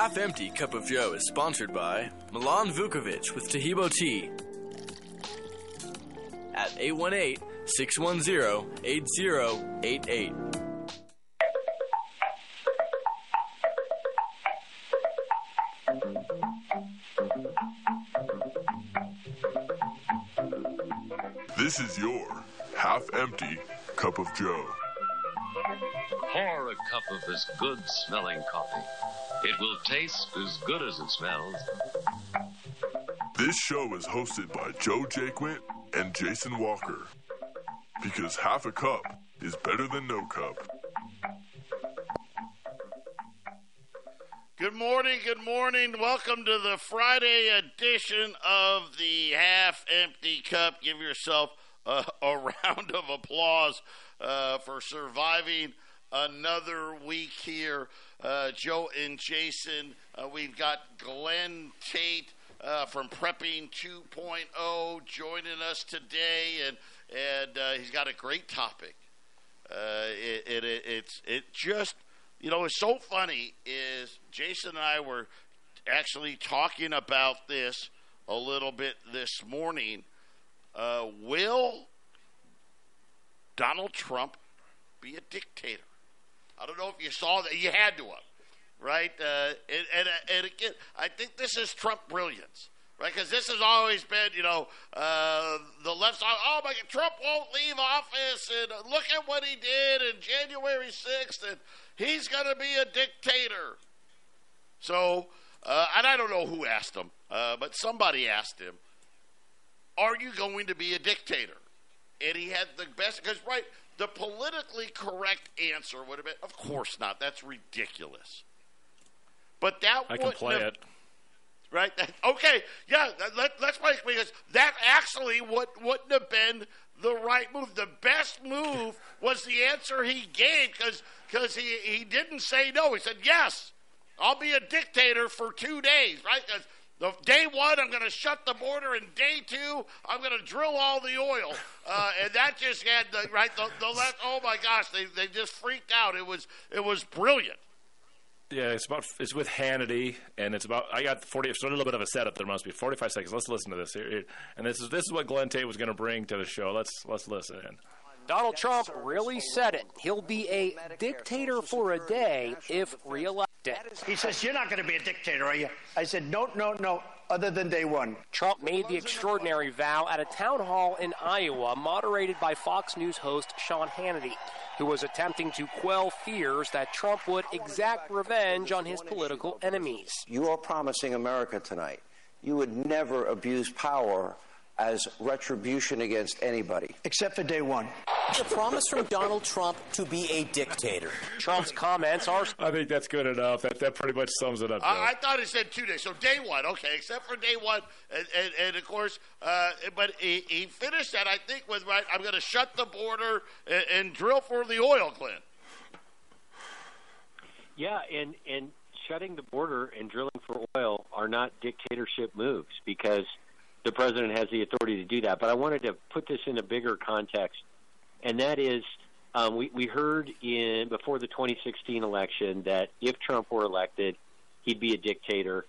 Half Empty Cup of Joe is sponsored by Milan Vukovic with Tahibo Tea at 818-610-8088. This is your half-empty cup of Joe. Pour a cup of this good-smelling coffee. It will taste as good as it smells. This show is hosted by Joe Jaquit and Jason Walker. Because half a cup is better than no cup. Good morning, welcome to the Friday edition of the Half Empty Cup. Give yourself a round of applause for surviving another week here. Joe and Jason, we've got Glenn Tate from Prepping 2.0 joining us today, and he's got a great topic. It's just... You know, what's so funny is Jason and I were actually talking about this a little bit this morning. Will Donald Trump be a dictator? I don't know if you saw that. You had to have, right? And again, I think this is Trump brilliance, right? Because this has always been, you know, the left side, oh, my God, Trump won't leave office, and look at what he did on January 6th, and he's going to be a dictator. So, and I don't know who asked him, but somebody asked him, are you going to be a dictator? And he had the best, because, right, the politically correct answer would have been, of course not. That's ridiculous. But that I can play it. Right? Okay, yeah, let's play it, because that actually wouldn't have been the right move. The best move was the answer he gave, because he didn't say no. He said, yes, I'll be a dictator for 2 days, right? Because day one, I'm going to shut the border, and day two, I'm going to drill all the oil. And that just had the, right, the left, oh, my gosh, they just freaked out. It was brilliant. Yeah, it's with Hannity, and it's about. I got 40. So a little bit of a setup. There must be 45 seconds. Let's listen to this here, and this is what Glenn Tate was going to bring to the show. Let's listen in. Donald Trump really said it. He'll be a dictator for a day if reelected. He says, "You're not going to be a dictator, are you?" I said, "No." Other than day one. Trump made the extraordinary vow at a town hall in Iowa, moderated by Fox News host Sean Hannity, who was attempting to quell fears that Trump would exact revenge on his political enemies. You are promising America tonight you would never abuse power as retribution against anybody. Except for day one. The promise from Donald Trump to be a dictator. Trump's comments are... I think that's good enough. That pretty much sums it up. I thought it said 2 days. So day one, okay, except for day one. And of course, but he finished that, I think, with, right, I'm going to shut the border and drill for the oil, Glenn. Yeah, and shutting the border and drilling for oil are not dictatorship moves, because... the president has the authority to do that. But I wanted to put this in a bigger context, and that is we heard before the 2016 election that if Trump were elected, he'd be a dictator.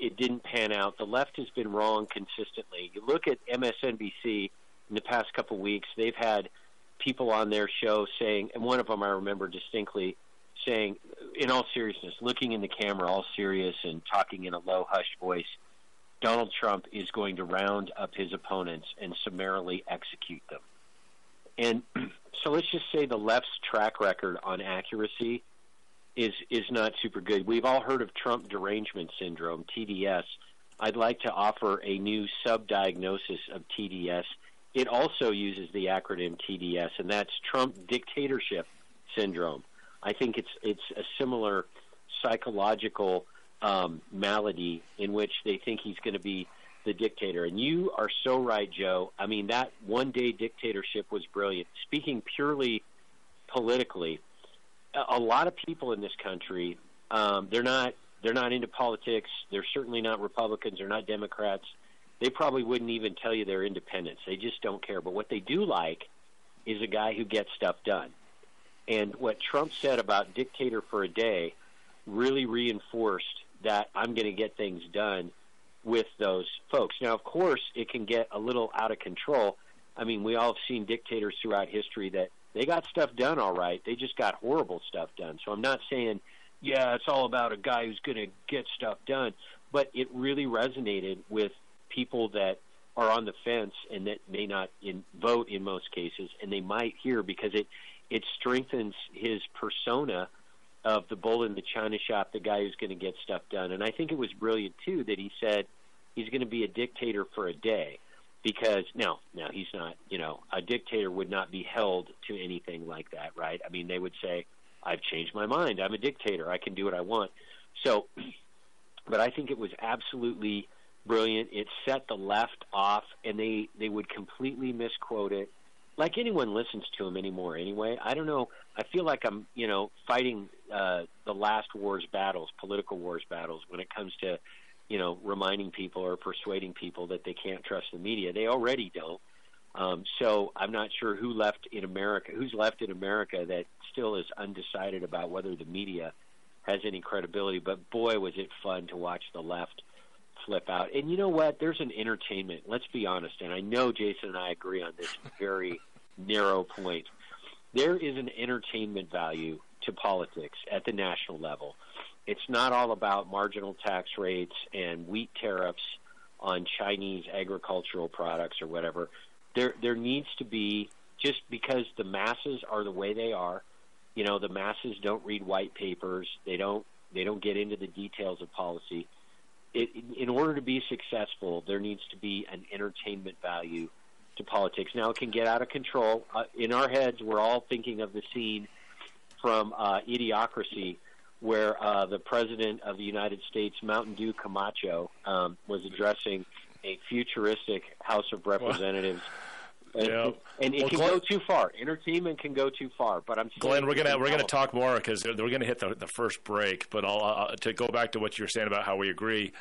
It didn't pan out. The left has been wrong consistently. You look at MSNBC in the past couple weeks, they've had people on their show saying, and one of them I remember distinctly saying, in all seriousness, looking in the camera, all serious and talking in a low, hushed voice, Donald Trump is going to round up his opponents and summarily execute them. And so let's just say the left's track record on accuracy is not super good. We've all heard of Trump derangement syndrome, TDS. I'd like to offer a new sub-diagnosis of TDS. It also uses the acronym TDS, and that's Trump dictatorship syndrome. I think it's a similar psychological malady in which they think he's going to be the dictator. And you are so right, Joe. I mean, that one-day dictatorship was brilliant. Speaking purely politically, a lot of people in this country, they're not into politics. They're certainly not Republicans. They're not Democrats. They probably wouldn't even tell you they're independents. They just don't care. But what they do like is a guy who gets stuff done. And what Trump said about dictator for a day really reinforced that I'm going to get things done with those folks. Now, of course, it can get a little out of control. I mean, we all have seen dictators throughout history that they got stuff done all right. They just got horrible stuff done. So I'm not saying, yeah, it's all about a guy who's going to get stuff done. But it really resonated with people that are on the fence and that may not vote in most cases, and they might hear, because it strengthens his persona of the bull in the china shop, the guy who's going to get stuff done. And I think it was brilliant, too, that he said he's going to be a dictator for a day, because now he's not, a dictator would not be held to anything like that, right? I mean, they would say, I've changed my mind. I'm a dictator. I can do what I want. So, but I think it was absolutely brilliant. It set the left off, and they would completely misquote it. Like, anyone listens to him anymore anyway. I don't know. I feel like I'm, fighting the last war's battles, political war's battles, when it comes to, reminding people or persuading people that they can't trust the media. They already don't. So I'm not sure who's left in America that still is undecided about whether the media has any credibility. But, boy, was it fun to watch the left flip out. And you know what? There's an entertainment. Let's be honest. And I know Jason and I agree on this very narrow point. There is an entertainment value to politics at the national level. It's not all about marginal tax rates and wheat tariffs on Chinese agricultural products or whatever. There needs to be, just because the masses are the way they are, the masses don't read white papers. They don't get into the details of policy. In order to be successful, there needs to be an entertainment value to politics. Now, it can get out of control. In our heads, we're all thinking of the scene from Idiocracy, where the president of the United States, Mountain Dew Camacho, was addressing a futuristic House of Representatives. And it can go too far. Entertainment can go too far, but I'm still Glenn, we're gonna talk more, because we're gonna hit the first break. But I'll to go back to what you were saying about how we agree.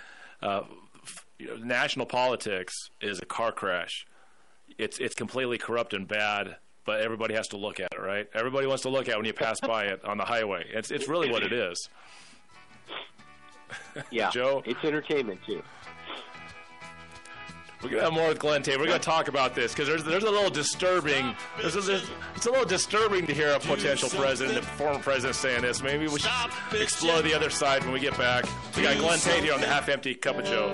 National politics is a car crash. It's completely corrupt and bad, but everybody has to look at it, right? Everybody wants to look at it when you pass by it on the highway. It's really what it is. Yeah, Joe, it's entertainment too. We're going to have more with Glenn Tate. We're going to talk about this, because there's a little disturbing. It's a little disturbing to hear a potential president, a former president, saying this. Maybe we should explore the other side when we get back. We got Glenn Tate here on the Half Empty Cup of Joe.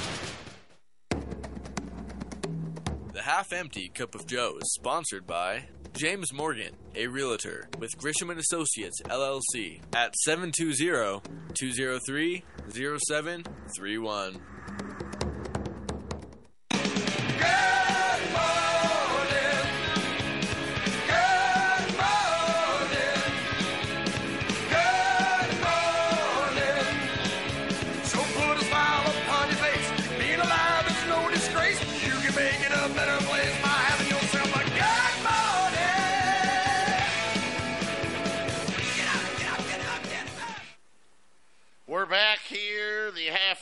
The Half Empty Cup of Joe is sponsored by James Morgan, a realtor with Grisham & Associates, LLC, at 720-203-0731.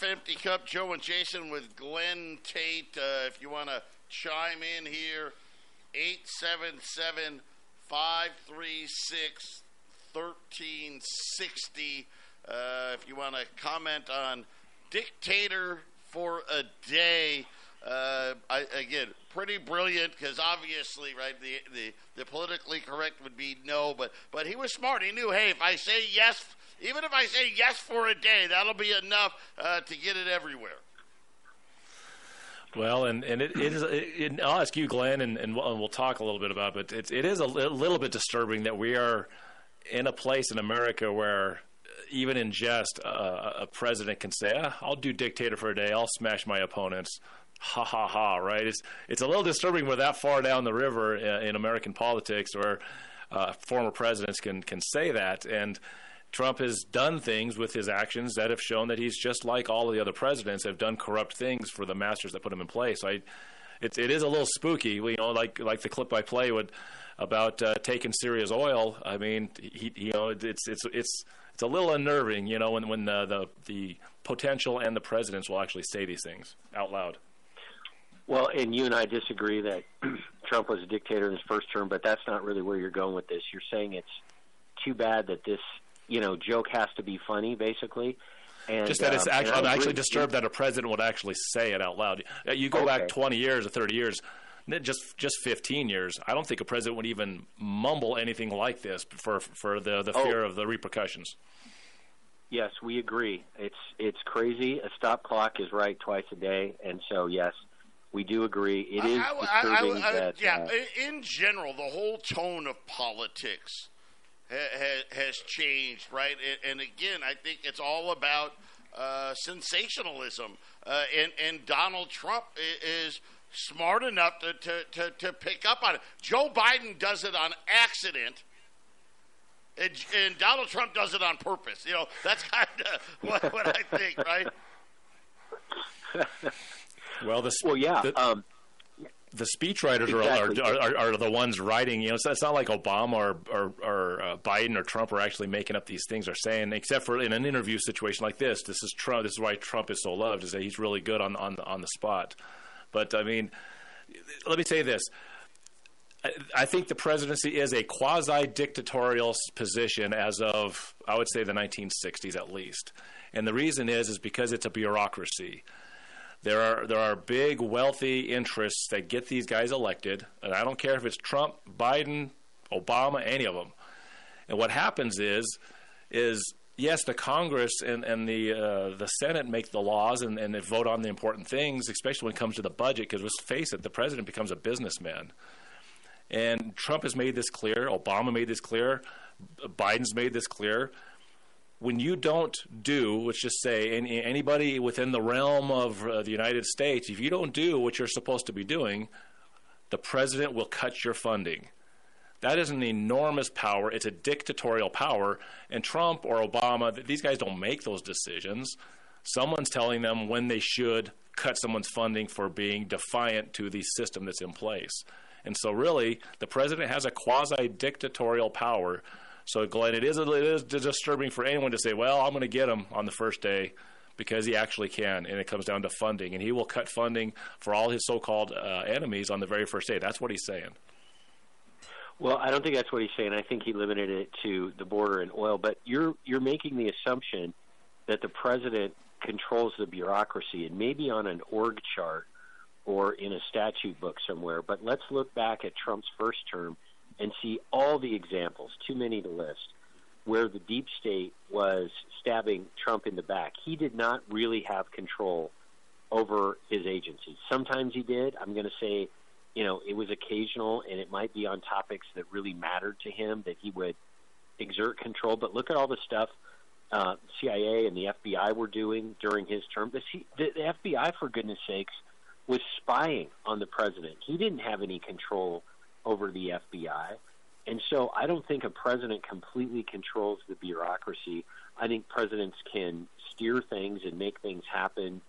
Empty Cup, Joe and Jason with Glenn Tate. If you want to chime in here, 877-536-1360. If you want to comment on Dictator for a Day, again, pretty brilliant, because obviously, right, the politically correct would be no, but he was smart. He knew, hey, if I say yes, even if I say yes for a day, that'll be enough to get it everywhere. Well, and it is, I'll ask you, Glenn, and we'll talk a little bit about it, but it is a little bit disturbing that we are in a place in America where even in jest, a president can say, I'll do dictator for a day, I'll smash my opponents. Ha, ha, ha, right? It's a little disturbing we're that far down the river in American politics where former presidents can say that, and Trump has done things with his actions that have shown that he's just like all of the other presidents have done corrupt things for the masters that put him in place. It is a little spooky, you know, like the clip I play with about taking Syria's oil. I mean, it's a little unnerving, you know, when the potential and the presidents will actually say these things out loud. Well, and you and I disagree that Trump was a dictator in his first term, but that's not really where you're going with this. You're saying it's too bad that this, you know, joke has to be funny, basically. And, just that it's actually, I'm actually disturbed that a president would actually say it out loud. You go back 20 years or 30 years, just 15 years, I don't think a president would even mumble anything like this for the fear of the repercussions. Yes, we agree. It's crazy. A stop clock is right twice a day, and so, yes, we do agree. It is disturbing that... Yeah, in general, the whole tone of politics has changed, right? And again, I think it's all about sensationalism. And Donald Trump is smart enough to pick up on it. Joe Biden does it on accident, and Donald Trump does it on purpose. You know, that's kind of what I think, right? The speechwriters are the ones writing, you know, so it's not like Obama or Biden or Trump are actually making up these things or saying, except for in an interview situation like this. This is Trump. This is why Trump is so loved, is that he's really good on the spot. But, I mean, let me say this. I think the presidency is a quasi-dictatorial position as of, I would say, the 1960s at least. And the reason is because it's a bureaucracy. There are big, wealthy interests that get these guys elected, and I don't care if it's Trump, Biden, Obama, any of them. And what happens is yes, the Congress and the Senate make the laws and they vote on the important things, especially when it comes to the budget, because let's face it, the president becomes a businessman. And Trump has made this clear. Obama made this clear. Biden's made this clear. When you don't do, let's just say, anybody within the realm of the United States, if you don't do what you're supposed to be doing, the president will cut your funding. That is an enormous power. It's a dictatorial power. And Trump or Obama, these guys don't make those decisions. Someone's telling them when they should cut someone's funding for being defiant to the system that's in place. And so really, the president has a quasi-dictatorial power. So, Glenn, it is disturbing for anyone to say, well, I'm going to get him on the first day, because he actually can, and it comes down to funding. And he will cut funding for all his so-called enemies on the very first day. That's what he's saying. Well, I don't think that's what he's saying. I think he limited it to the border and oil. But you're making the assumption that the president controls the bureaucracy, and maybe on an org chart or in a statute book somewhere. But let's look back at Trump's first term and see all the examples, too many to list, where the deep state was stabbing Trump in the back. He did not really have control over his agency. Sometimes he did. I'm going to say you know, it was occasional, and it might be on topics that really mattered to him that he would exert control. But look at all the stuff CIA and the FBI were doing during his term. The FBI, for goodness sakes, was spying on the president. He didn't have any control over the FBI. And so I don't think a president completely controls the bureaucracy. I think presidents can steer things and make things happen,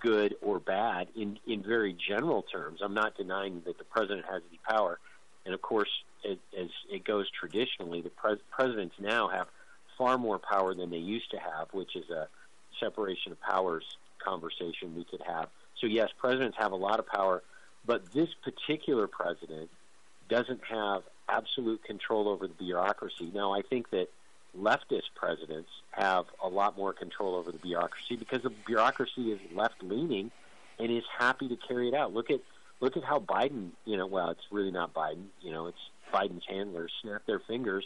good or bad, in very general terms. I'm not denying that the president has the power. And, of course, as it goes traditionally, the presidents now have far more power than they used to have, which is a separation of powers conversation we could have. So, yes, presidents have a lot of power, but this particular president doesn't have absolute control over the bureaucracy. Now, I think that leftist presidents have a lot more control over the bureaucracy because the bureaucracy is left-leaning and is happy to carry it out. Look at how Biden, you know, well, it's really not Biden, you know, it's Biden's handlers snap their fingers,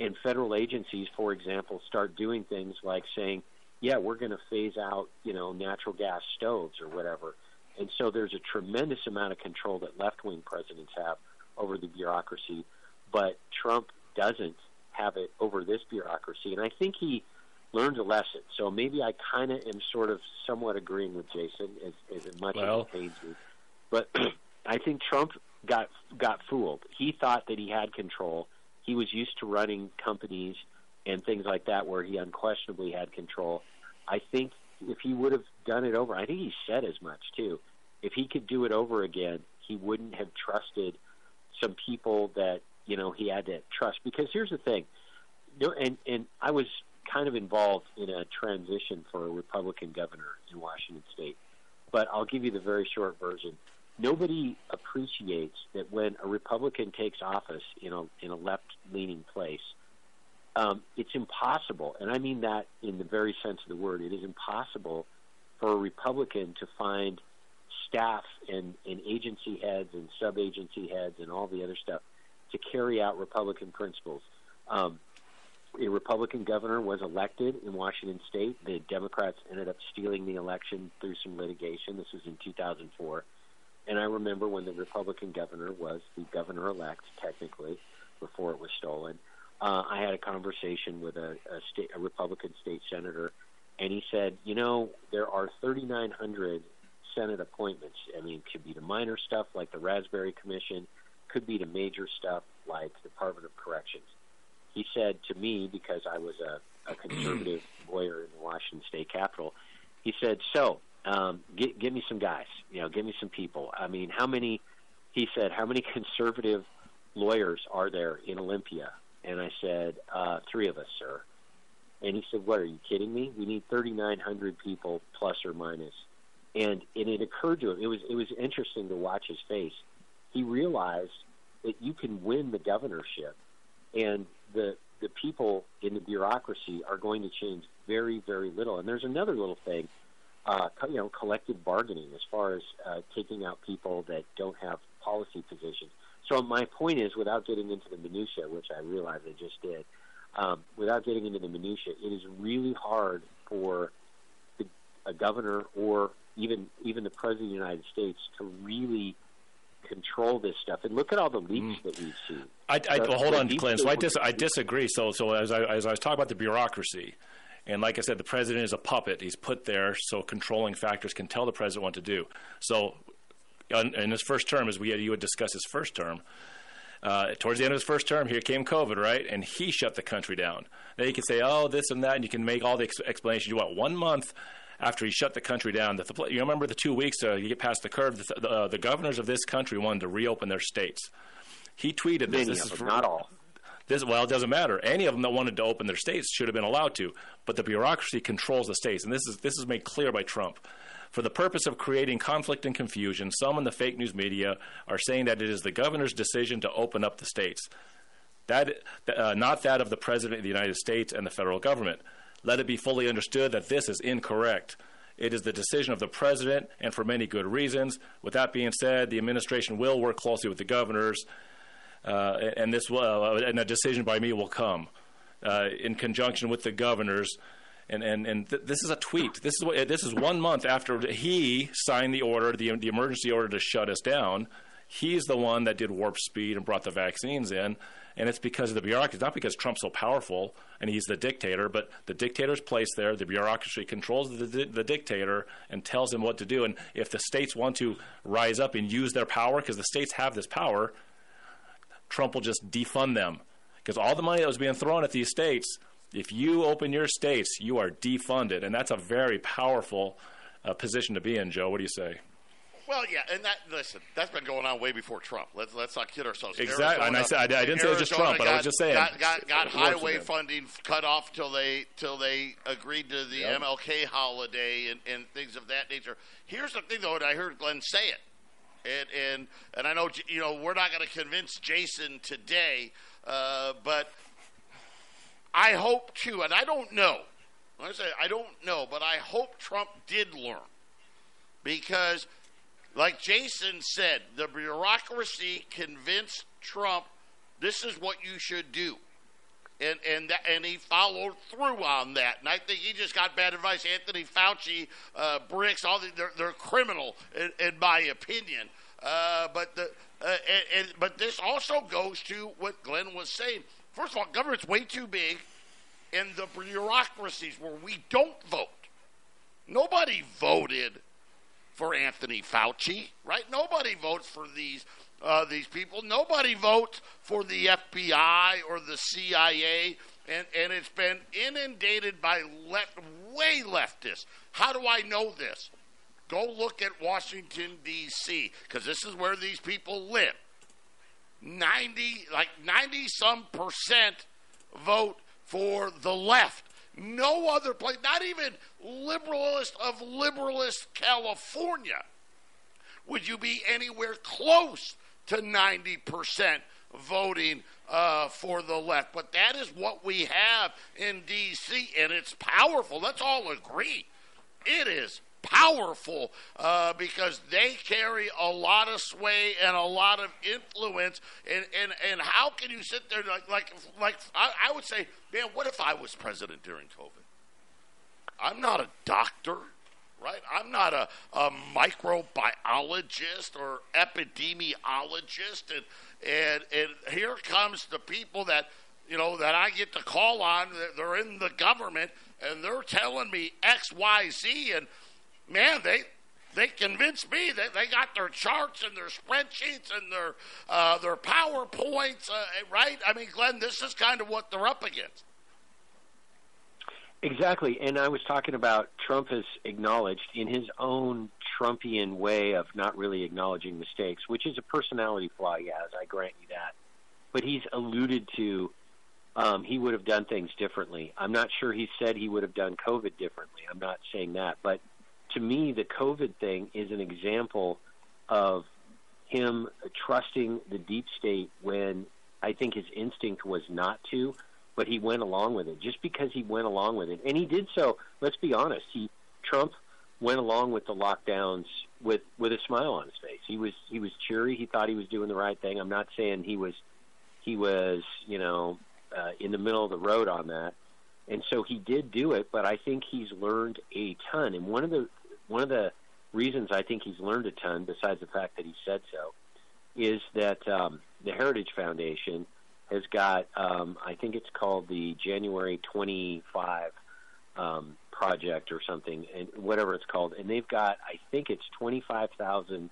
and federal agencies, for example, start doing things like saying, yeah, we're going to phase out, you know, natural gas stoves or whatever. And so there's a tremendous amount of control that left-wing presidents have over the bureaucracy, but Trump doesn't have it over this bureaucracy. And I think he learned a lesson. So maybe I kind of am sort of somewhat agreeing with Jason as much as it pains me. But I think Trump got fooled. He thought that he had control. He was used to running companies and things like that where he unquestionably had control. I think if he would have done it over, I think he said as much too, if he could do it over again, he wouldn't have trusted some people that, you know, he had to trust. Because here's the thing, and I was kind of involved in a transition for a Republican governor in Washington State, but I'll give you the very short version. Nobody appreciates that when a Republican takes office in a left-leaning place, it's impossible, and I mean that in the very sense of the word, it is impossible for a Republican to find staff and agency heads and sub-agency heads and all the other stuff to carry out Republican principles. A Republican governor was elected in Washington State. The Democrats ended up stealing the election through some litigation. This was in 2004. And I remember when the Republican governor was the governor-elect, technically, before it was stolen. I had a conversation with a Republican state senator, and he said, you know, there are 3,900 Senate appointments. I mean, it could be to minor stuff like the Raspberry Commission, could be to major stuff like Department of Corrections. He said to me, because I was a conservative lawyer in the Washington State Capitol, he said, so, give me some guys, you know, give me some people. I mean, how many conservative lawyers are there in Olympia? And I said, 3 of us, sir. And he said, what, are you kidding me? We need 3,900 people plus or minus. And it occurred to him, it was interesting to watch his face. He realized that you can win the governorship, and the people in the bureaucracy are going to change very, very little. And there's another little thing. You know, collective bargaining as far as taking out people that don't have policy positions. So my point is, without getting into the minutiae, which I realize I just did, without getting into the minutiae, it is really hard for a governor or even the president of the United States to really control this stuff. And look at all the leaks that we've seen. Hold on, Glenn. So I disagree. So as I was talking about the bureaucracy, and like I said, the president is a puppet. He's put there so controlling factors can tell the president what to do. So in his first term, as you would discuss his first term, towards the end of his first term, here came COVID, right? And he shut the country down. Now you can say, oh, this and that, and you can make all the explanations you want. 1 month after he shut the country down, you remember the 2 weeks you get past the curve, the governors of this country wanted to reopen their states. He tweeted this. This is not all. Well, it doesn't matter. Any of them that wanted to open their states should have been allowed to, but the bureaucracy controls the states, and this is made clear by Trump. For the purpose of creating conflict and confusion, some in the fake news media are saying that it is the governor's decision to open up the states, not that of the president of the United States and the federal government. Let it be fully understood that this is incorrect. It is the decision of the president, and for many good reasons. With that being said, the administration will work closely with the governors. And a decision by me will come in conjunction with the governors. And this is a tweet. This is 1 month after he signed the order, the emergency order to shut us down, He's the one that did warp speed and brought the vaccines in, and it's because of the bureaucracy. It's not because Trump's so powerful and he's the dictator, but the dictator's placed there. The bureaucracy controls the dictator and tells him what to do. And if the states want to rise up and use their power, because the states have this power, Trump will just defund them. Because all the money that was being thrown at these states, if you open your states, you are defunded. And that's a very powerful position to be in, Joe. What do you say? Well, yeah, and that, listen, that's been going on way before Trump. Let's not kid ourselves. Exactly, Arizona, and I didn't say it was just Trump, but I was just saying got highway funding cut off till they agreed to the MLK holiday and things of that nature. Here's the thing, though, and I heard Glenn say it, and I know we're not going to convince Jason today, but I hope to, and I don't know. When I say I don't know, but I hope Trump did learn, because, like Jason said, the bureaucracy convinced Trump this is what you should do. And he followed through on that. And I think he just got bad advice. Anthony Fauci, Bricks, they're criminal, in my opinion. But this also goes to what Glenn was saying. First of all, government's way too big, and the bureaucracies where we don't vote. Nobody voted for Anthony Fauci, right? Nobody votes for these people. Nobody votes for the FBI or the CIA, and it's been inundated by way leftists. How do I know this? Go look at Washington, D.C., because this is where these people live. 90-some% vote for the left. No other place, not even liberalist of liberalist California, would you be anywhere close to 90% voting for the left. But that is what we have in D.C., and it's powerful. Let's all agree. It is powerful because they carry a lot of sway and a lot of influence. And how can you sit there like I would say, man, what if I was president during COVID? I'm not a doctor, right? I'm not a microbiologist or epidemiologist. And here comes the people that, that I get to call on. They're in the government, and they're telling me X, Y, Z, and man, they convinced me that they got their charts and their spreadsheets and their PowerPoints, right? I mean, Glenn, this is kind of what they're up against. Exactly, and I was talking about Trump has acknowledged in his own Trumpian way of not really acknowledging mistakes, which is a personality flaw he has, I grant you that. But he's alluded to he would have done things differently. I'm not sure he said he would have done COVID differently. I'm not saying that, but to me, the COVID thing is an example of him trusting the deep state when I think his instinct was not to, but he went along with it just because he went along with it. And he did so, let's be honest, Trump went along with the lockdowns with a smile on his face. He was cheery. He thought he was doing the right thing. I'm not saying he was in the middle of the road on that. And so he did do it, but I think he's learned a ton. And one of the reasons I think he's learned a ton, besides the fact that he said so, is that the Heritage Foundation has got, I think it's called the January 25 project or something, and whatever it's called. And they've got, I think it's 25,000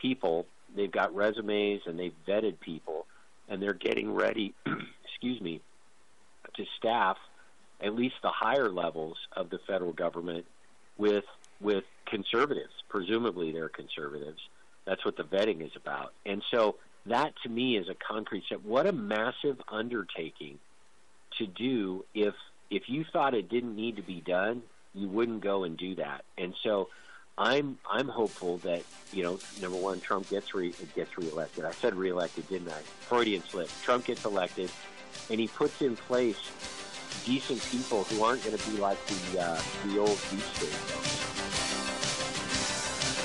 people. They've got resumes and they've vetted people, and they're getting ready, excuse me, to staff at least the higher levels of the federal government with conservatives. Presumably they're conservatives. That's what the vetting is about. And so that, to me, is a concrete step. What a massive undertaking to do. If you thought it didn't need to be done, you wouldn't go and do that. And so I'm hopeful that, number one, Trump gets reelected. I said reelected, didn't I? Freudian slip. Trump gets elected, and he puts in place decent people who aren't going to be like the old beach state.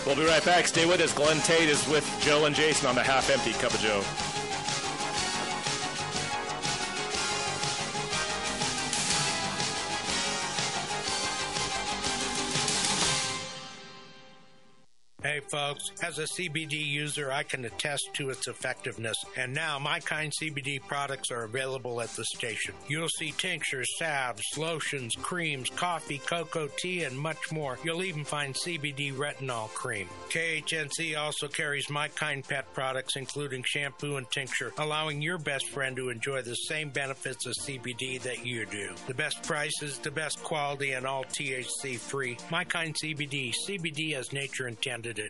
We'll be right back. Stay with us. Glenn Tate is with Joe and Jason on the Half Empty Cup of Joe. Hey, folks, as a CBD user, I can attest to its effectiveness, and now My Kind CBD products are available at the station. You'll see tinctures, salves, lotions, creams, coffee, cocoa, tea, and much more. You'll even find CBD retinol cream. KHNC also carries My Kind pet products, including shampoo and tincture, allowing your best friend to enjoy the same benefits of CBD that you do. The best prices, the best quality, and all THC-free. My Kind CBD. CBD as nature intended it.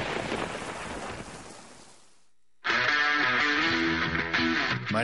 My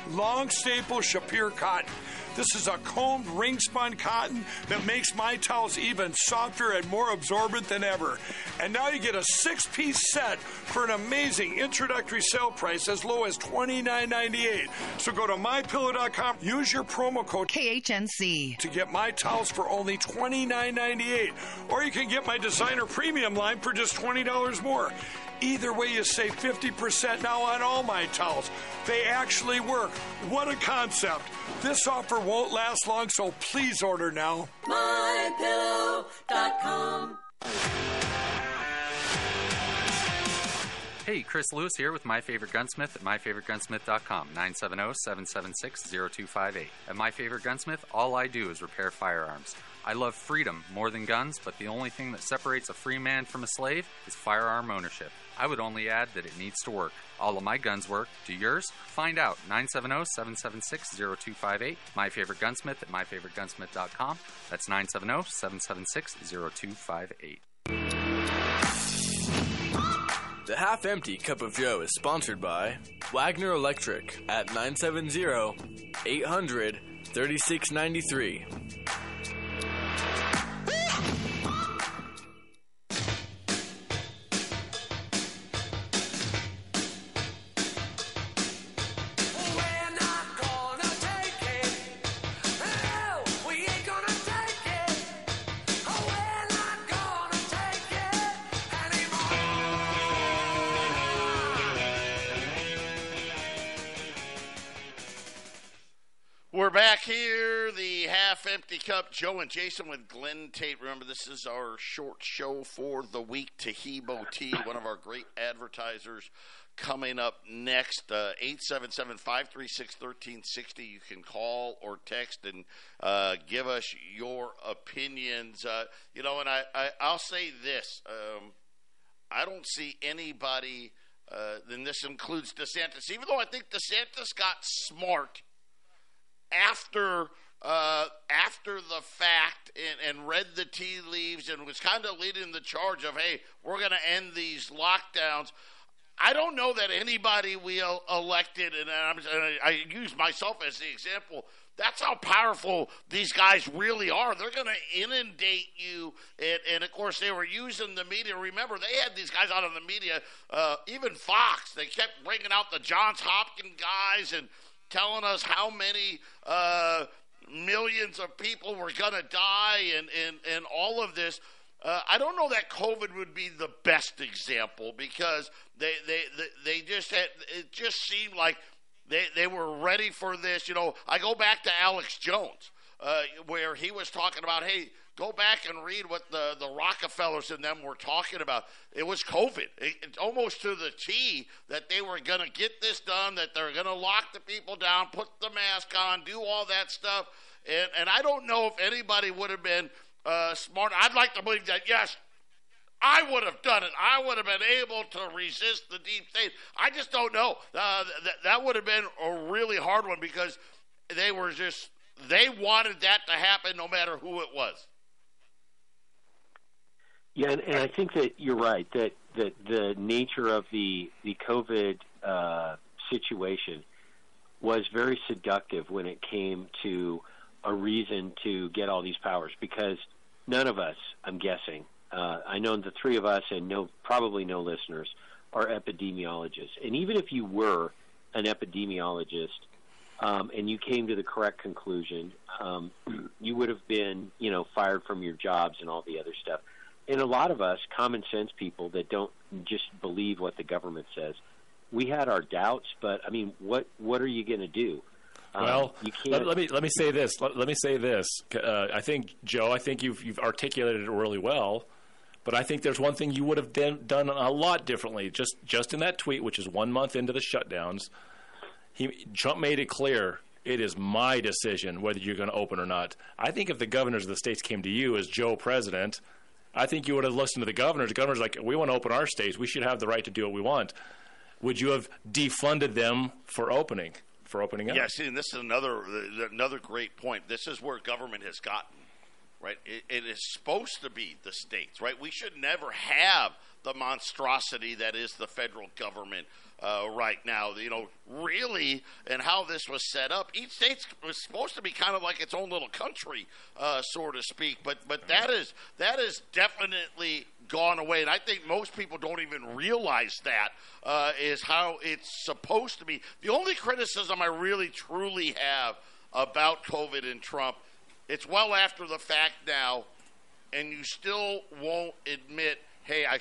long staple Shapir cotton. This is a combed ring spun cotton that makes My Towels even softer and more absorbent than ever. And now you get a 6-piece set for an amazing introductory sale price as low as $29.98. So go to MyPillow.com, use your promo code KHNC to get My Towels for only $29.98. Or you can get my designer premium line for just $20 more. Either way, you save 50% now on all My Towels. They actually work. What a concept. This offer won't last long, so please order now. MyPillow.com. Hey, Chris Lewis here with My Favorite Gunsmith at MyFavoriteGunsmith.com, 970-776-0258. At My Favorite Gunsmith, all I do is repair firearms. I love freedom more than guns, but the only thing that separates a free man from a slave is firearm ownership. I would only add that it needs to work. All of my guns work. Do yours? Find out. 970-776-0258. My Favorite Gunsmith at MyFavoriteGunsmith.com. That's 970-776-0258. The Half-Empty Cup of Joe is sponsored by Wagner Electric at 970-800-3693. We're back here, the Half-Empty Cup. Joe and Jason with Glenn Tate. Remember, this is our short show for the week. Tahibo Tea, one of our great advertisers, coming up next. 877-536-1360. You can call or text and give us your opinions. You know, and I'll say this. I don't see anybody, and this includes DeSantis, even though I think DeSantis got smart after the fact and read the tea leaves and was kind of leading the charge of, hey, we're going to end these lockdowns. I don't know that anybody we elected, and I use myself as the example, that's how powerful these guys really are. They're going to inundate you, and of course they were using the media. Remember, they had these guys out on the media, even Fox. They kept bringing out the Johns Hopkins guys and telling us how many millions of people were going to die and all of this. I don't know that COVID would be the best example because they just had – it just seemed like they were ready for this. You know, I go back to Alex Jones. where he was talking about, hey, go back and read what the Rockefellers and them were talking about. It was COVID. It almost to the T that they were going to get this done, that they're going to lock the people down, put the mask on, do all that stuff. And I don't know if anybody would have been smart. I'd like to believe that, yes, I would have done it. I would have been able to resist the deep state. I just don't know. That would have been a really hard one because they were just – they wanted that to happen no matter who it was. Yeah, and I think that you're right, that the nature of the COVID situation was very seductive when it came to a reason to get all these powers, because none of us, I'm guessing, I know the three of us and probably no listeners, are epidemiologists. And even if you were an epidemiologist, and you came to the correct conclusion, you would have been, fired from your jobs and all the other stuff. And a lot of us, common sense people that don't just believe what the government says, we had our doubts. But I mean, what are you going to do? Well, let me say this. Let me say this. I think, Joe, I think you've articulated it really well. But I think there's one thing you would have done a lot differently. Just in that tweet, which is 1 month into the shutdowns. Trump made it clear, it is my decision whether you're going to open or not. I think if the governors of the states came to you as Joe president, I think you would have listened to the governors. The governors are like, we want to open our states. We should have the right to do what we want. Would you have defunded them for opening up? Yeah, see, and this is another great point. This is where government has gotten, right? It is supposed to be the states, right? We should never have the monstrosity that is the federal government right now, really, and how this was set up. Each state was supposed to be kind of like its own little country, so to speak. But that is definitely gone away, and I think most people don't even realize that is how it's supposed to be. The only criticism I really truly have about COVID and Trump, it's well after the fact now, and you still won't admit, hey, I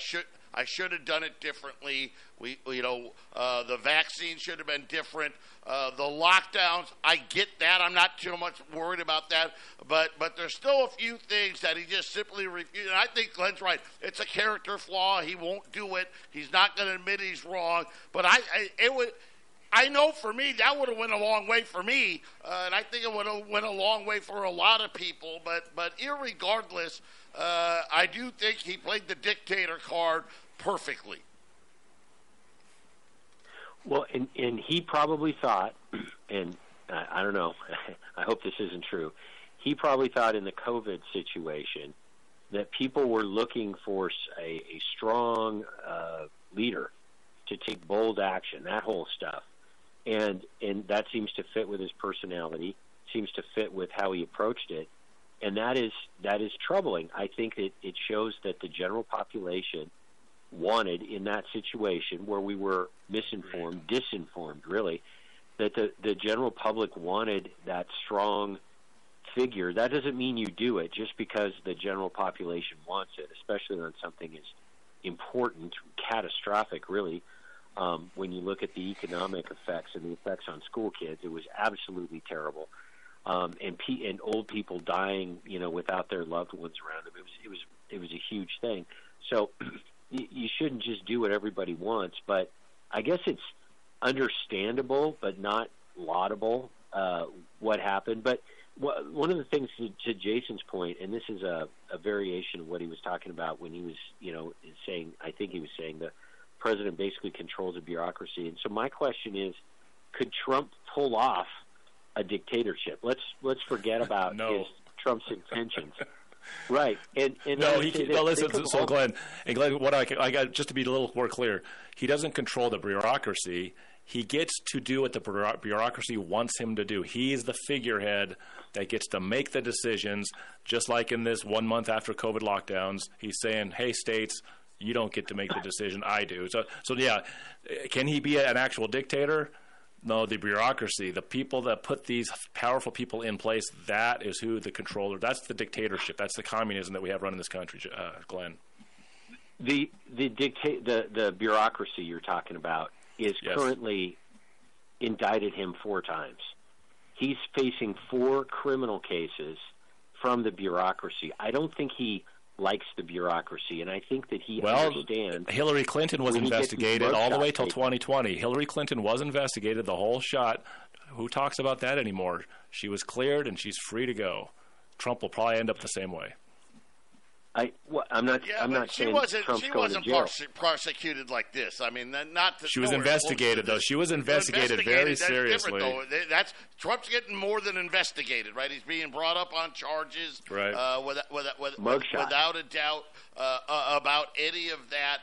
should have done it differently. The vaccine should have been different. The lockdowns, I get that. I'm not too much worried about that. But there's still a few things that he just simply refused. And I think Glenn's right. It's a character flaw. He won't do it. He's not going to admit he's wrong. But I know for me that would have went a long way for me, and I think it would have went a long way for a lot of people. But irregardless, I do think he played the dictator card perfectly. Well, and he probably thought, and I don't know, I hope this isn't true, he probably thought in the COVID situation that people were looking for a strong leader to take bold action, that whole stuff. And that seems to fit with his personality, seems to fit with how he approached it, and that is troubling. I think it shows that the general population wanted, in that situation where we were misinformed, disinformed, really, that the general public wanted that strong figure. That doesn't mean you do it just because the general population wants it, especially on something as important, catastrophic, really. When you look at the economic effects and the effects on school kids, it was absolutely terrible. And old people dying, without their loved ones around them. It was a huge thing. So you shouldn't just do what everybody wants. But I guess it's understandable, but not laudable, what happened. But one of the things to Jason's point, and this is a variation of what he was talking about when he was, saying, I think he was saying the president basically controls a bureaucracy. And so my question is, could Trump pull off a dictatorship? Let's forget about Trump's intentions. Right. And no, he can, listen, so Glenn, what I got, just to be a little more clear, he doesn't control the bureaucracy. He gets to do what the bureaucracy wants him to do. He is the figurehead that gets to make the decisions, just like in this 1 month after COVID lockdowns. He's saying, hey, states, you don't get to make the decision. I do. So yeah, can he be an actual dictator? No, the bureaucracy, the people that put these powerful people in place, that is who the controller, that's the dictatorship. That's the communism that we have run in this country, Glenn. The bureaucracy you're talking about is currently indicted him 4 times. He's facing 4 criminal cases from the bureaucracy. I don't think he likes the bureaucracy, and I think that he understands. Hillary Clinton was investigated all the way till 2020. Hillary Clinton was investigated the whole shot. Who talks about that anymore? She was cleared, and she's free to go. Trump will probably end up the same way. She wasn't prosecuted like this. I mean, not. She was investigated, though. She was investigated very seriously. That's Trump's getting more than investigated, right? He's being brought up on charges, right? Without a doubt about any of that.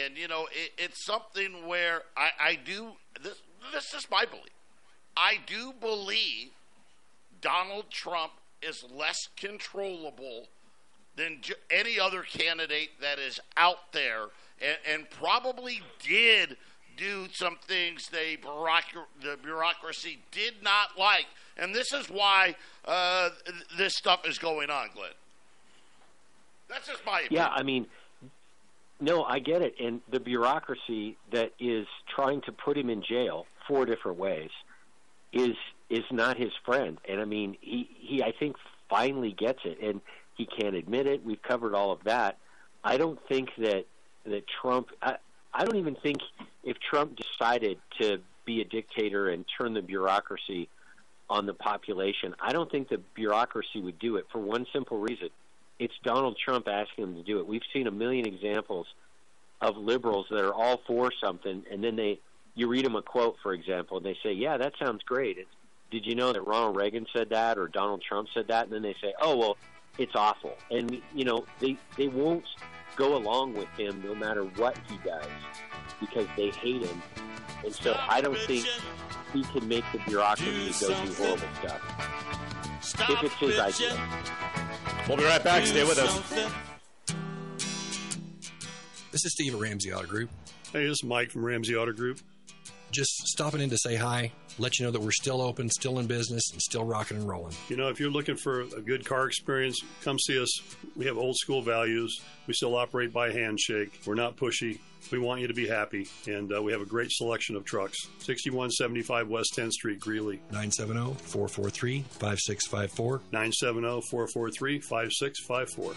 And you know, it's something where I do this. This is my belief. I do believe Donald Trump is less controllable than any other candidate that is out there, and probably did do some things the bureaucracy did not like. And this is why this stuff is going on, Glenn. That's just my opinion. Yeah, I mean, no, I get it. And the bureaucracy that is trying to put him in jail 4 different ways is not his friend. And, I mean, he I think, finally gets it. And he can't admit it. We've covered all of that. I don't think that Trump – I don't even think if Trump decided to be a dictator and turn the bureaucracy on the population, I don't think the bureaucracy would do it for one simple reason. It's Donald Trump asking them to do it. We've seen a million examples of liberals that are all for something, and then you read them a quote, for example, and they say, yeah, that sounds great. Did you know that Ronald Reagan said that or Donald Trump said that? And then they say, oh, well – it's awful. And, you know, they won't go along with him no matter what he does because they hate him. And so I don't think he can make the bureaucracy go do horrible stuff. If it's his idea. We'll be right back. Stay with us. This is Steve at Ramsey Auto Group. Hey, this is Mike from Ramsey Auto Group. Just stopping in to say hi, let you know that we're still open, still in business, and still rocking and rolling. You know, if you're looking for a good car experience, come see us. We have old school values. We still operate by handshake. We're not pushy. We want you to be happy, and we have a great selection of trucks. 6175 West 10th Street, Greeley. 970-443-5654. 970-443-5654.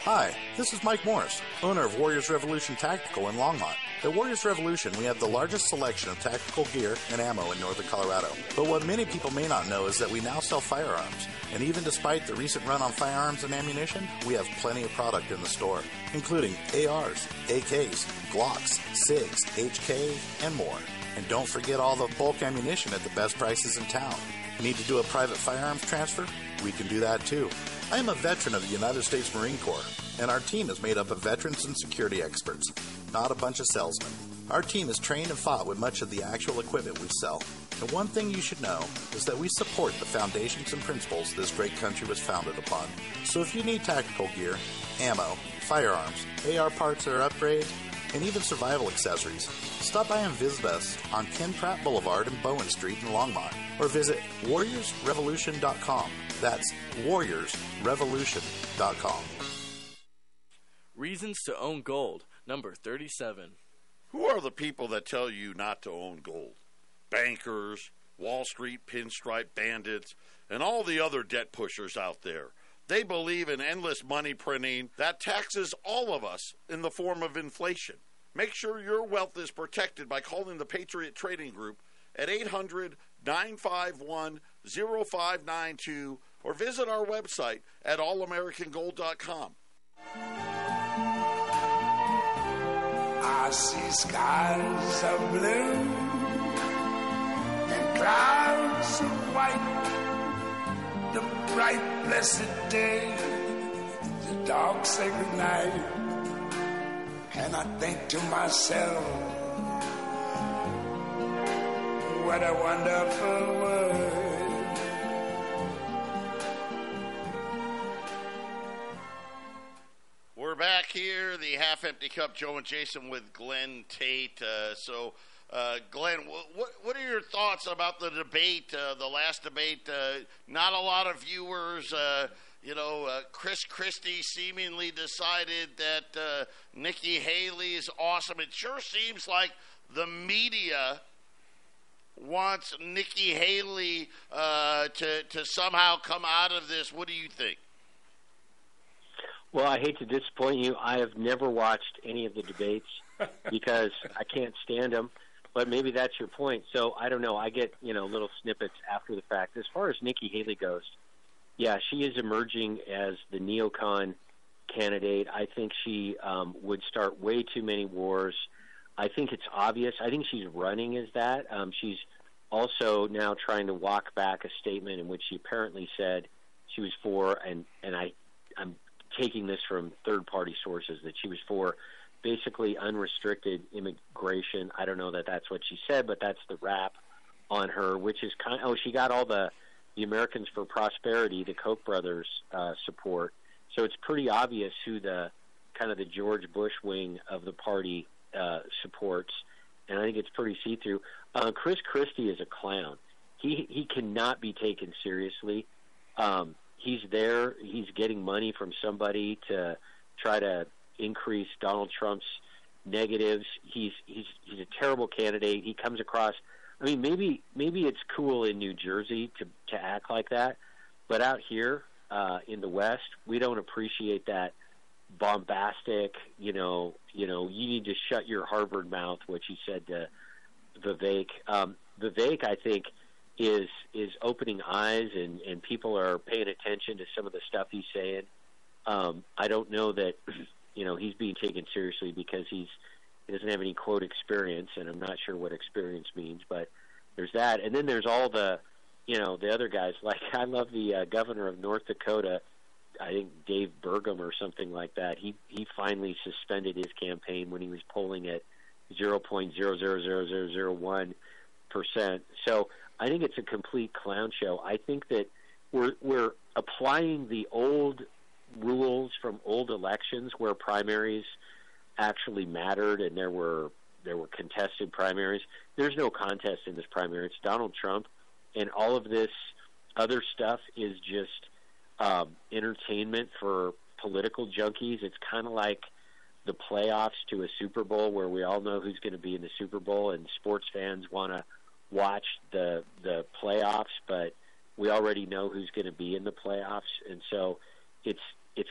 Hi, this is Mike Morris, owner of Warriors Revolution Tactical in Longmont. At Warriors Revolution, we have the largest selection of tactical gear and ammo in northern Colorado. But what many people may not know is that we now sell firearms. And even despite the recent run on firearms and ammunition, we have plenty of product in the store, including ARs, AKs, Glocks, SIGs, HK, and more. And don't forget all the bulk ammunition at the best prices in town. Need to do a private firearms transfer? We can do that too. I am a veteran of the United States Marine Corps, and our team is made up of veterans and security experts, not a bunch of salesmen. Our team is trained and fought with much of the actual equipment we sell. And one thing you should know is that we support the foundations and principles this great country was founded upon. So if you need tactical gear, ammo, firearms, AR parts or upgrades, and even survival accessories, stop by and visit us on Ken Pratt Boulevard and Bowen Street in Longmont, or visit warriorsrevolution.com. That's warriorsrevolution.com. Reasons to own gold, number 37. Who are the people that tell you not to own gold? Bankers, Wall Street pinstripe bandits, and all the other debt pushers out there. They believe in endless money printing that taxes all of us in the form of inflation. Make sure your wealth is protected by calling the Patriot Trading Group at 800-951-0592 or visit our website at allamericangold.com. I see skies of blue and clouds of white, the bright blessed day, the dark sacred night, and I think to myself, what a wonderful world. We're back here, the half-empty cup, Joe and Jason with Glenn Tate. Glenn, what are your thoughts about the debate, the last debate? Not a lot of viewers. Chris Christie seemingly decided that Nikki Haley is awesome. It sure seems like the media wants Nikki Haley to somehow come out of this. What do you think? Well, I hate to disappoint you. I have never watched any of the debates because I can't stand them. But maybe that's your point. So I don't know. I get, little snippets after the fact. As far as Nikki Haley goes, yeah, she is emerging as the neocon candidate. I think she would start way too many wars. I think it's obvious. I think she's running as that. She's also now trying to walk back a statement in which she apparently said she was for, and I'm taking this from third-party sources, that she was for basically unrestricted immigration. I don't know that that's what she said, but that's the rap on her, which is kind of, she got all the Americans for Prosperity, the Koch brothers support. So it's pretty obvious who the kind of the George Bush wing of the party supports, and I think it's pretty see-through. Chris Christie is a clown. He cannot be taken seriously. He's there. He's getting money from somebody to try to increase Donald Trump's negatives. He's a terrible candidate. He comes across. I mean, maybe it's cool in New Jersey to act like that, but out here in the West, we don't appreciate that bombastic. You need to shut your Harvard mouth, which he said to Vivek. Vivek, I think, is opening eyes and people are paying attention to some of the stuff he's saying. I don't know that he's being taken seriously because he doesn't have any quote experience, and I'm not sure what experience means, but there's that. And then there's all the the other guys. Like, I love the governor of North Dakota, I think Dave Burgum or something like that. He finally suspended his campaign when he was polling at 0.000001%. So I think it's a complete clown show. I think that we're applying the old rules from old elections where primaries actually mattered and there were contested primaries. There's no contest in this primary. It's Donald Trump, and all of this other stuff is just entertainment for political junkies. It's kind of like the playoffs to a Super Bowl where we all know who's going to be in the Super Bowl, and sports fans want to watch the playoffs, but we already know who's going to be in the playoffs, and so it's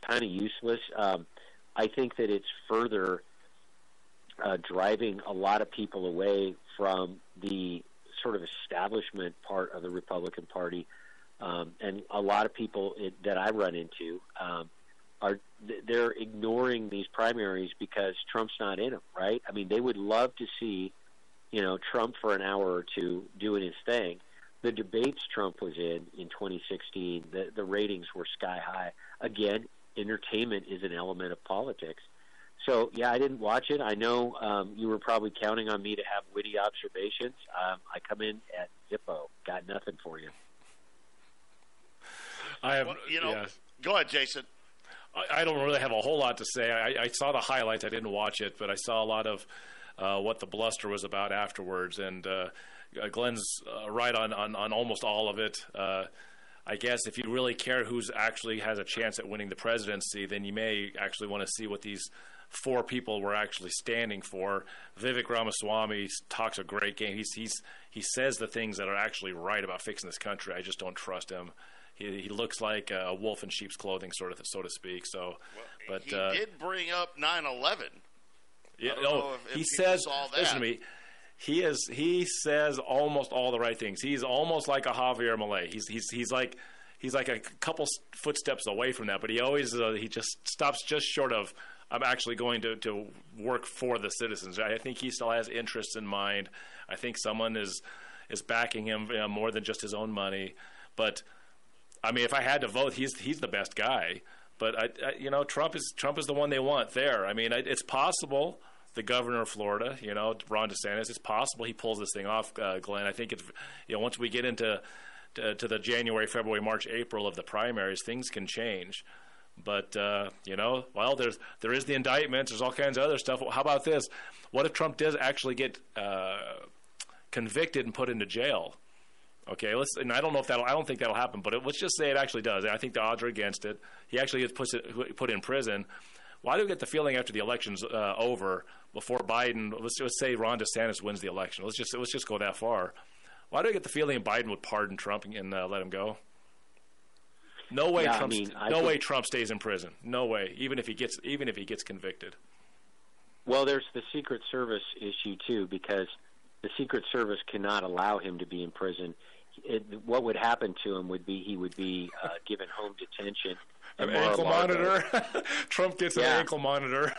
kind of useless. I think that it's further driving a lot of people away from the sort of establishment part of the Republican Party, and a lot of people that I run into they're ignoring these primaries because Trump's not in them, right? I mean, they would love to see Trump for an hour or two doing his thing. The debates Trump was in 2016, the ratings were sky high. Again, entertainment is an element of politics. So, yeah, I didn't watch it. I know you were probably counting on me to have witty observations. I come in at Zippo. Got nothing for you. I have, well, yes. Go ahead, Jason. I don't really have a whole lot to say. I saw the highlights. I didn't watch it, but I saw a lot of what the bluster was about afterwards, and Glenn's right on almost all of it. I guess if you really care who's actually has a chance at winning the presidency, then you may actually want to see what these four people were actually standing for. Vivek Ramaswamy talks a great game. He says the things that are actually right about fixing this country. I just don't trust him. He looks like a wolf in sheep's clothing, so to speak. So, well, but he did bring up 9/11. Yeah, he says. Listen to me. He says almost all the right things. He's almost like a Javier Malay. He's like a couple footsteps away from that, but he always he just stops just short of. I'm actually going to work for the citizens. I think he still has interests in mind. I think someone is backing him more than just his own money. But I mean, if I had to vote, he's the best guy. But Trump is the one they want there. I mean, it's possible the governor of Florida, Ron DeSantis, it's possible he pulls this thing off, Glenn. I think it's once we get into to the January, February, March, April of the primaries, things can change. But there is the indictments. There's all kinds of other stuff. How about this? What if Trump does actually get convicted and put into jail? Okay, and I don't know if I don't think that'll happen, but let's just say it actually does. And I think the odds are against it. He actually gets put in prison. Why do we get the feeling after the election's over, before Biden? Let's say Ron DeSantis wins the election. Let's just go that far. Why do I get the feeling Biden would pardon Trump and let him go? No way. Yeah, I mean, no way Trump stays in prison. No way. Even if he gets convicted. Well, there's the Secret Service issue too, because the Secret Service cannot allow him to be in prison. What would happen to him would be he would be given home detention. An ankle monitor. Trump gets an ankle monitor.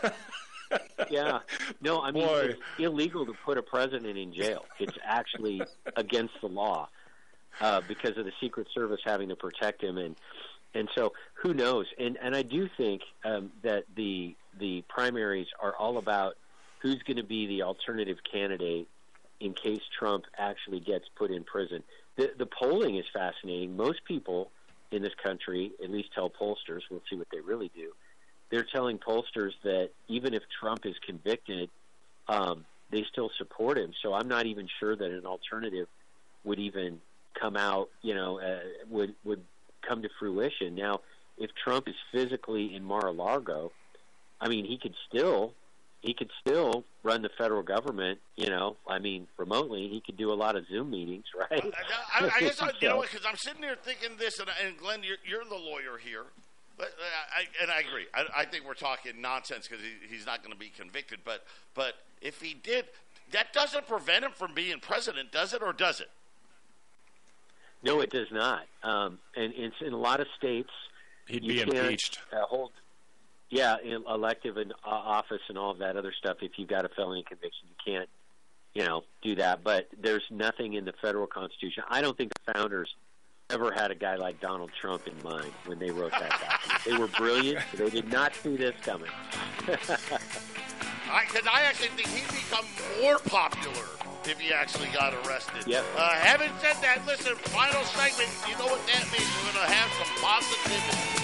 Yeah. No, I mean, it's illegal to put a president in jail. It's actually against the law because of the Secret Service having to protect him. And so who knows? And I do think that the primaries are all about who's going to be the alternative candidate in case Trump actually gets put in prison. The polling is fascinating. Most people in this country, at least tell pollsters, we'll see what they really do, they're telling pollsters that even if Trump is convicted, they still support him. So I'm not even sure that an alternative would even come out, would come to fruition. Now, if Trump is physically in Mar-a-Lago, I mean, he could still run the federal government, remotely. He could do a lot of Zoom meetings, right? I guess, because I'm sitting here thinking this, and Glenn, you're the lawyer here. And I agree. I think we're talking nonsense because he's not going to be convicted. But if he did, that doesn't prevent him from being president, does it, or does it? No, it does not. And it's in a lot of states. He'd be impeached. Elective and office and all of that other stuff. If you've got a felony conviction, you can't, do that. But there's nothing in the federal Constitution. I don't think the founders ever had a guy like Donald Trump in mind when they wrote that document. They were brilliant. But they did not see this coming. I actually think he'd become more popular if he actually got arrested. Yep. Having said that, listen, final segment, you know what that means. We're going to have some positivity.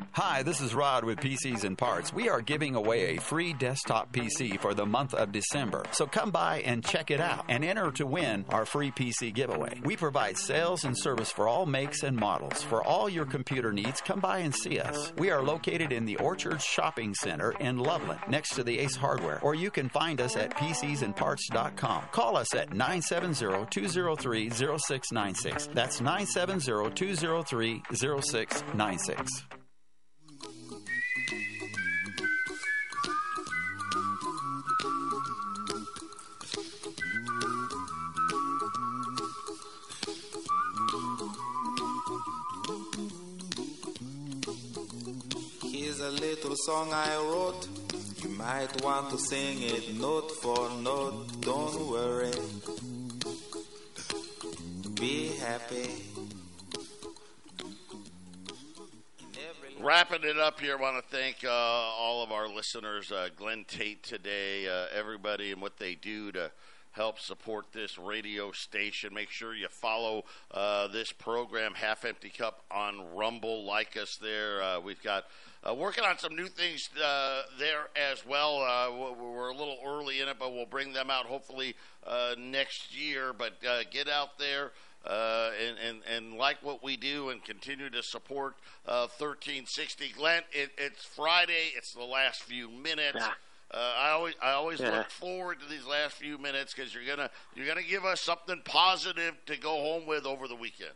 Hi, this is Rod with PCs and Parts. We are giving away a free desktop PC for the month of December. So come by and check it out and enter to win our free PC giveaway. We provide sales and service for all makes and models. For all your computer needs, come by and see us. We are located in the Orchard Shopping Center in Loveland, next to the Ace Hardware. Or you can find us at PCsandparts.com. Call us at 970-203-0696. That's 970-203-0696. A little song I wrote, you might want to sing it note for note. Don't worry, be happy. Wrapping it up here, I want to thank all of our listeners, Glenn Tate today, everybody and what they do to help support this radio station. Make sure you follow this program, Half Empty Cup, on Rumble. Like us there. We've got working on some new things there as well. We're a little early in it, but we'll bring them out hopefully next year. But get out there. And like what we do and continue to support 1360. Glenn, it's Friday. It's the last few minutes. Yeah. I always look forward to these last few minutes because you're gonna give us something positive to go home with over the weekend.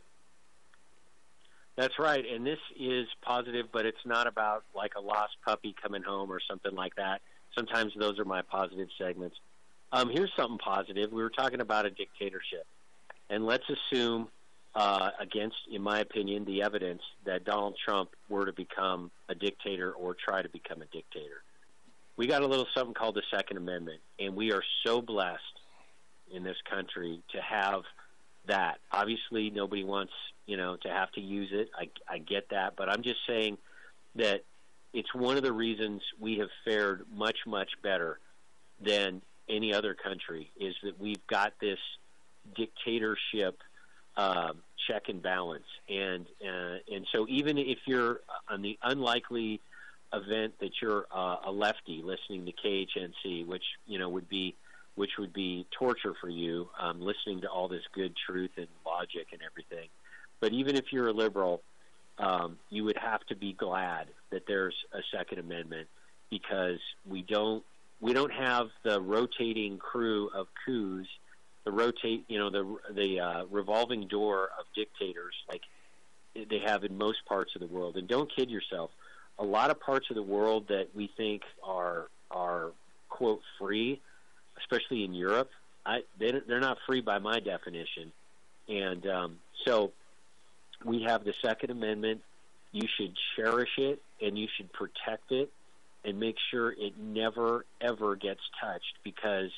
That's right, and this is positive, but it's not about like a lost puppy coming home or something like that. Sometimes those are my positive segments. Here's something positive. We were talking about a dictatorship. And let's assume, against, in my opinion, the evidence that Donald Trump were to become a dictator or try to become a dictator. We got a little something called the Second Amendment, and we are so blessed in this country to have that. Obviously, nobody wants, to have to use it. I get that, but I'm just saying that it's one of the reasons we have fared much, much better than any other country is that we've got this dictatorship check and balance, and so even if you're on the unlikely event that you're a lefty listening to KHNC, which would be torture for you, listening to all this good truth and logic and everything, but even if you're a liberal, you would have to be glad that there's a Second Amendment because we don't have the rotating crew of coups. The revolving door of dictators like they have in most parts of the world. And don't kid yourself. A lot of parts of the world that we think are quote free, especially in Europe, they're not free by my definition. And so we have the Second Amendment. You should cherish it and you should protect it and make sure it never ever gets touched because.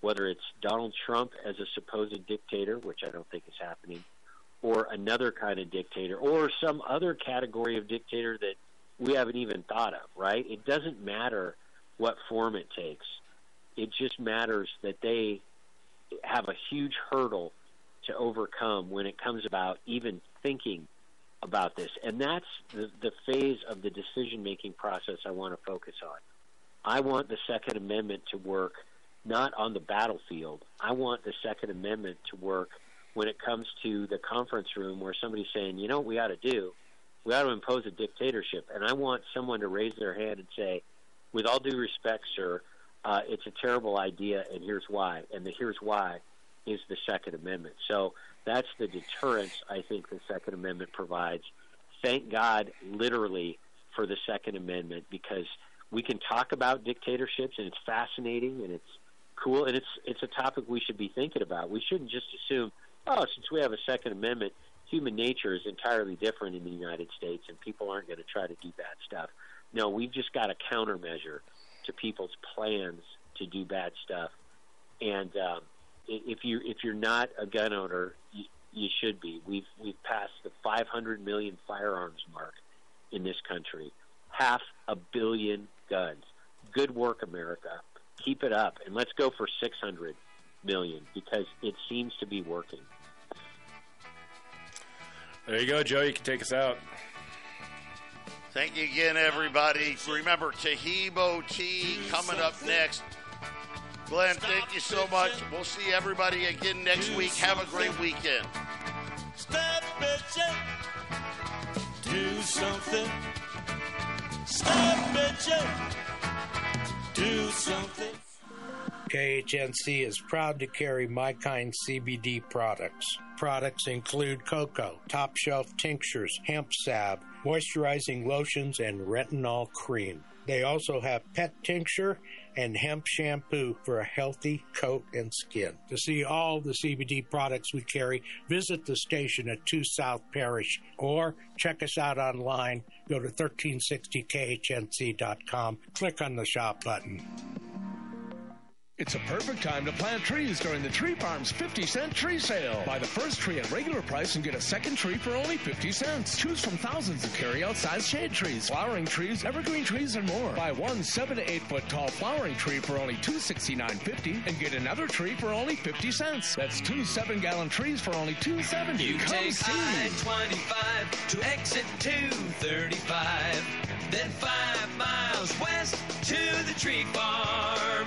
Whether it's Donald Trump as a supposed dictator, which I don't think is happening, or another kind of dictator, or some other category of dictator that we haven't even thought of, right? It doesn't matter what form it takes. It just matters that they have a huge hurdle to overcome when it comes about even thinking about this. And that's the phase of the decision-making process I want to focus on. I want the Second Amendment to work not on the battlefield. I want the Second Amendment to work when it comes to the conference room where somebody's saying, you know what we ought to do? We ought to impose a dictatorship. And I want someone to raise their hand and say, with all due respect, sir, it's a terrible idea, and here's why. And the here's why is the Second Amendment. So that's the deterrence I think the Second Amendment provides. Thank God, literally, for the Second Amendment because we can talk about dictatorships, and it's fascinating, and it's cool, and it's a topic we should be thinking about. We shouldn't just assume, since we have a Second Amendment, human nature is entirely different in the United States, and people aren't going to try to do bad stuff. No, we've just got a countermeasure to people's plans to do bad stuff. And if you're not a gun owner, you should be. We've passed the 500 million firearms mark in this country, 500 million guns. Good work, America. Keep it up, and let's go for 600 million because it seems to be working. There you go, Joe. You can take us out. Thank you again, everybody. Remember, Tahibo Tea coming up next. Glenn, thank you so much. We'll see everybody again next week. Have a great weekend. Stop bitching. Do something. Stop bitching. Do something. KHNC is proud to carry My Kind CBD products. Products include cocoa, top shelf tinctures, hemp salve, moisturizing lotions, and retinol cream. They also have pet tincture and hemp shampoo for a healthy coat and skin. To see all the CBD products we carry, visit the station at 2 South Parish or check us out online. Go to 1360khnc.com. Click on the shop button. It's a perfect time to plant trees during the Tree Farm's 50-cent tree sale. Buy the first tree at regular price and get a second tree for only 50 cents. Choose from thousands of carry-out size shade trees, flowering trees, evergreen trees, and more. Buy one 7- to 8-foot tall flowering tree for only $269.50 and get another tree for only 50 cents. That's two 7-gallon trees for only $270. You come take see I-25 to exit 235, then 5 miles west to the Tree Farm.